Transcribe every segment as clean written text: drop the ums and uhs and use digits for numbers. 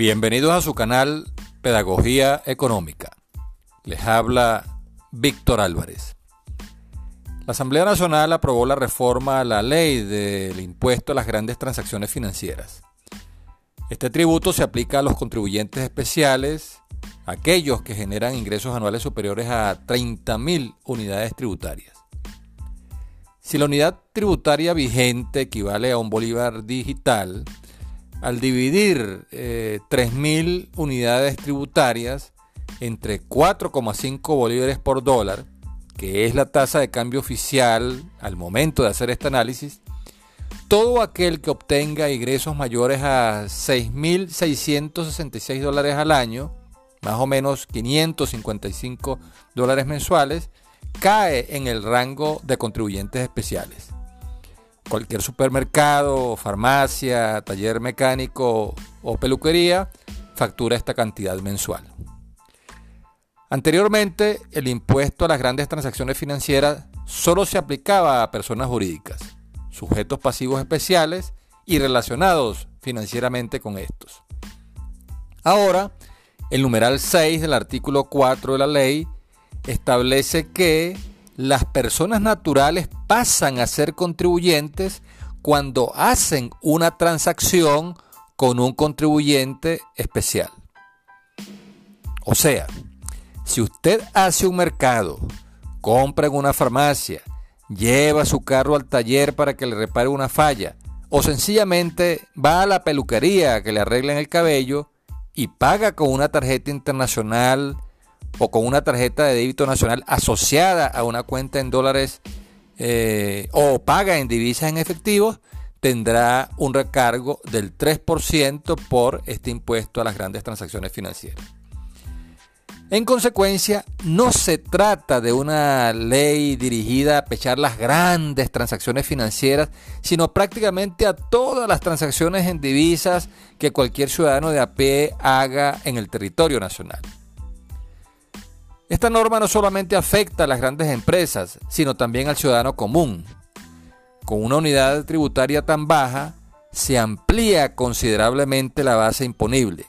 Bienvenidos a su canal Pedagogía Económica. Les habla Víctor Álvarez. La Asamblea Nacional aprobó la reforma a la Ley del Impuesto a las Grandes Transacciones Financieras. Este tributo se aplica a los contribuyentes especiales, aquellos que generan ingresos anuales superiores a 30.000 unidades tributarias. Si la unidad tributaria vigente equivale a un bolívar digital, al dividir 3.000 unidades tributarias entre 4,5 bolívares por dólar, que es la tasa de cambio oficial al momento de hacer este análisis, todo aquel que obtenga ingresos mayores a 6.666 dólares al año, más o menos 555 dólares mensuales, cae en el rango de contribuyentes especiales. Cualquier supermercado, farmacia, taller mecánico o peluquería factura esta cantidad mensual. Anteriormente, el impuesto a las grandes transacciones financieras solo se aplicaba a personas jurídicas, sujetos pasivos especiales y relacionados financieramente con estos. Ahora, el numeral 6 del artículo 4 de la ley establece que las personas naturales pasan a ser contribuyentes cuando hacen una transacción con un contribuyente especial. O sea, si usted hace un mercado, compra en una farmacia, lleva su carro al taller para que le repare una falla, o sencillamente va a la peluquería a que le arreglen el cabello y paga con una tarjeta internacional o con una tarjeta de débito nacional asociada a una cuenta en dólares o paga en divisas en efectivo, tendrá un recargo del 3% por este impuesto a las grandes transacciones financieras. En consecuencia, no se trata de una ley dirigida a pechar las grandes transacciones financieras, sino prácticamente a todas las transacciones en divisas que cualquier ciudadano de a pie haga en el territorio nacional. Esta norma no solamente afecta a las grandes empresas, sino también al ciudadano común. Con una unidad tributaria tan baja, se amplía considerablemente la base imponible.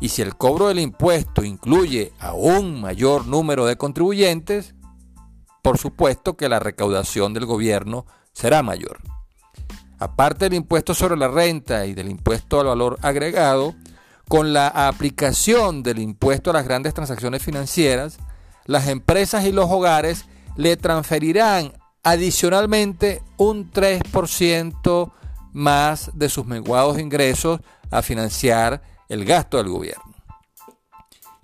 Y si el cobro del impuesto incluye a un mayor número de contribuyentes, por supuesto que la recaudación del gobierno será mayor. Aparte del impuesto sobre la renta y del impuesto al valor agregado, con la aplicación del impuesto a las grandes transacciones financieras, las empresas y los hogares le transferirán adicionalmente un 3% más de sus menguados ingresos a financiar el gasto del gobierno.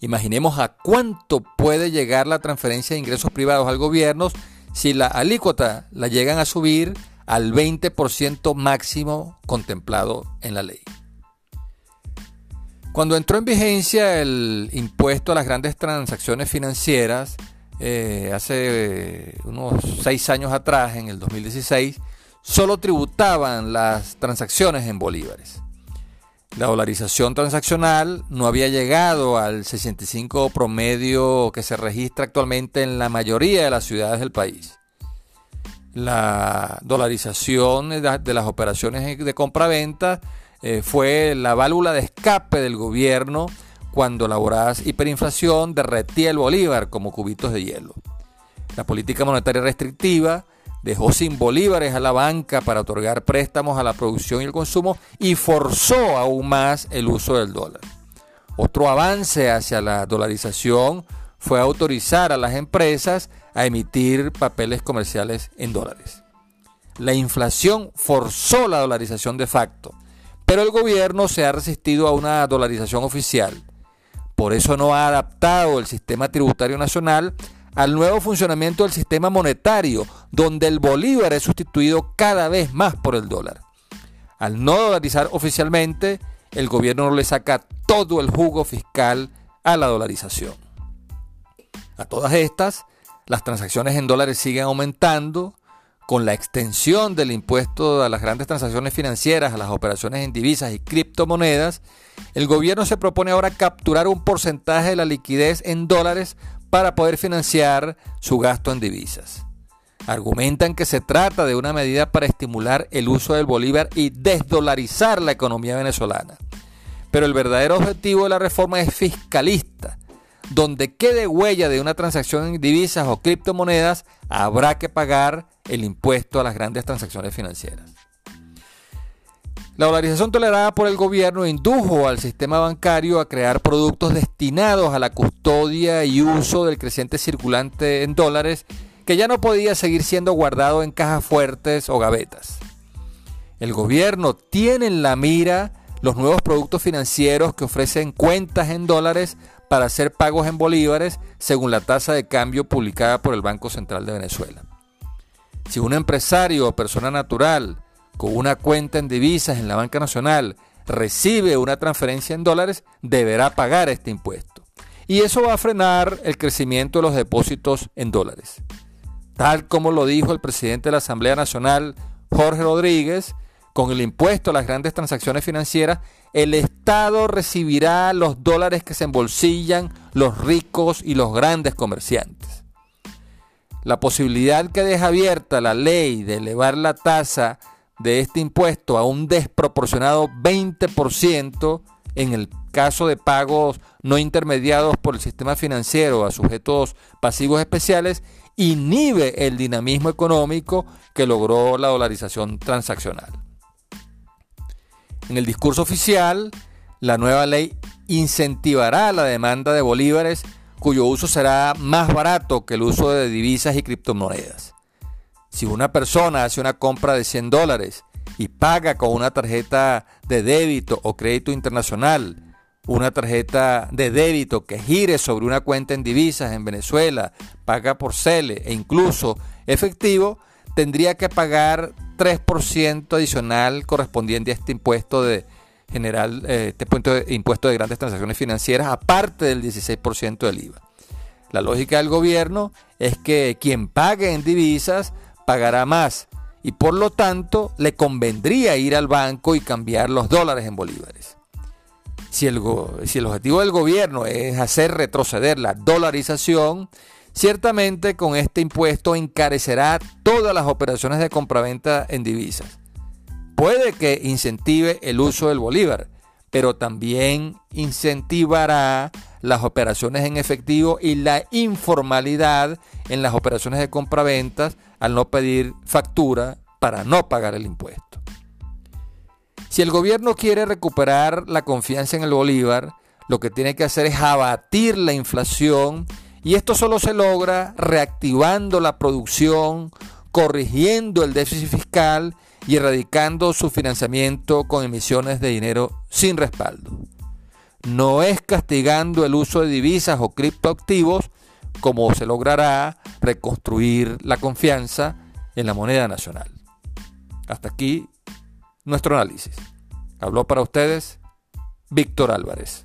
Imaginemos a cuánto puede llegar la transferencia de ingresos privados al gobierno si la alícuota la llegan a subir al 20% máximo contemplado en la ley. Cuando entró en vigencia el impuesto a las grandes transacciones financieras, hace unos 6 años atrás, en el 2016, solo tributaban las transacciones en bolívares. La dolarización transaccional no había llegado al 65 promedio que se registra actualmente en la mayoría de las ciudades del país. La dolarización de las operaciones de compra-venta fue la válvula de escape del gobierno cuando la voraz hiperinflación derretía el bolívar como cubitos de hielo. La política monetaria restrictiva dejó sin bolívares a la banca para otorgar préstamos a la producción y el consumo y forzó aún más el uso del dólar. Otro avance hacia la dolarización fue autorizar a las empresas a emitir papeles comerciales en dólares. La inflación forzó la dolarización de facto, pero el gobierno se ha resistido a una dolarización oficial. Por eso no ha adaptado el sistema tributario nacional al nuevo funcionamiento del sistema monetario, donde el bolívar es sustituido cada vez más por el dólar. Al no dolarizar oficialmente, el gobierno no le saca todo el jugo fiscal a la dolarización. A todas estas, las transacciones en dólares siguen aumentando. Con la extensión del impuesto a las grandes transacciones financieras, a las operaciones en divisas y criptomonedas, el gobierno se propone ahora capturar un porcentaje de la liquidez en dólares para poder financiar su gasto en divisas. Argumentan que se trata de una medida para estimular el uso del bolívar y desdolarizar la economía venezolana. Pero el verdadero objetivo de la reforma es fiscalista. Donde quede huella de una transacción en divisas o criptomonedas, habrá que pagar el impuesto a las grandes transacciones financieras. La dolarización tolerada por el gobierno indujo al sistema bancario a crear productos destinados a la custodia y uso del creciente circulante en dólares que ya no podía seguir siendo guardado en cajas fuertes o gavetas. El gobierno tiene en la mira los nuevos productos financieros que ofrecen cuentas en dólares para hacer pagos en bolívares según la tasa de cambio publicada por el Banco Central de Venezuela. Si un empresario o persona natural con una cuenta en divisas en la Banca Nacional recibe una transferencia en dólares, deberá pagar este impuesto. Y eso va a frenar el crecimiento de los depósitos en dólares. Tal como lo dijo el presidente de la Asamblea Nacional, Jorge Rodríguez, con el impuesto a las grandes transacciones financieras, el Estado recibirá los dólares que se embolsillan los ricos y los grandes comerciantes. La posibilidad que deja abierta la ley de elevar la tasa de este impuesto a un desproporcionado 20% en el caso de pagos no intermediados por el sistema financiero a sujetos pasivos especiales inhibe el dinamismo económico que logró la dolarización transaccional. En el discurso oficial, la nueva ley incentivará la demanda de bolívares cuyo uso será más barato que el uso de divisas y criptomonedas. Si una persona hace una compra de $100 y paga con una tarjeta de débito o crédito internacional, una tarjeta de débito que gire sobre una cuenta en divisas en Venezuela, paga por CELE e incluso efectivo, tendría que pagar 3% adicional correspondiente a este impuesto de general, impuesto de grandes transacciones financieras, aparte del 16% del IVA. La lógica del gobierno es que quien pague en divisas pagará más y por lo tanto le convendría ir al banco y cambiar los dólares en bolívares. Si el objetivo del gobierno es hacer retroceder la dolarización, ciertamente con este impuesto encarecerá todas las operaciones de compraventa en divisas. Puede que incentive el uso del bolívar, pero también incentivará las operaciones en efectivo y la informalidad en las operaciones de compraventas al no pedir factura para no pagar el impuesto. Si el gobierno quiere recuperar la confianza en el bolívar, lo que tiene que hacer es abatir la inflación y esto solo se logra reactivando la producción, corrigiendo el déficit fiscal y erradicando su financiamiento con emisiones de dinero sin respaldo. No es castigando el uso de divisas o criptoactivos como se logrará reconstruir la confianza en la moneda nacional. Hasta aquí nuestro análisis. Habló para ustedes Víctor Álvarez.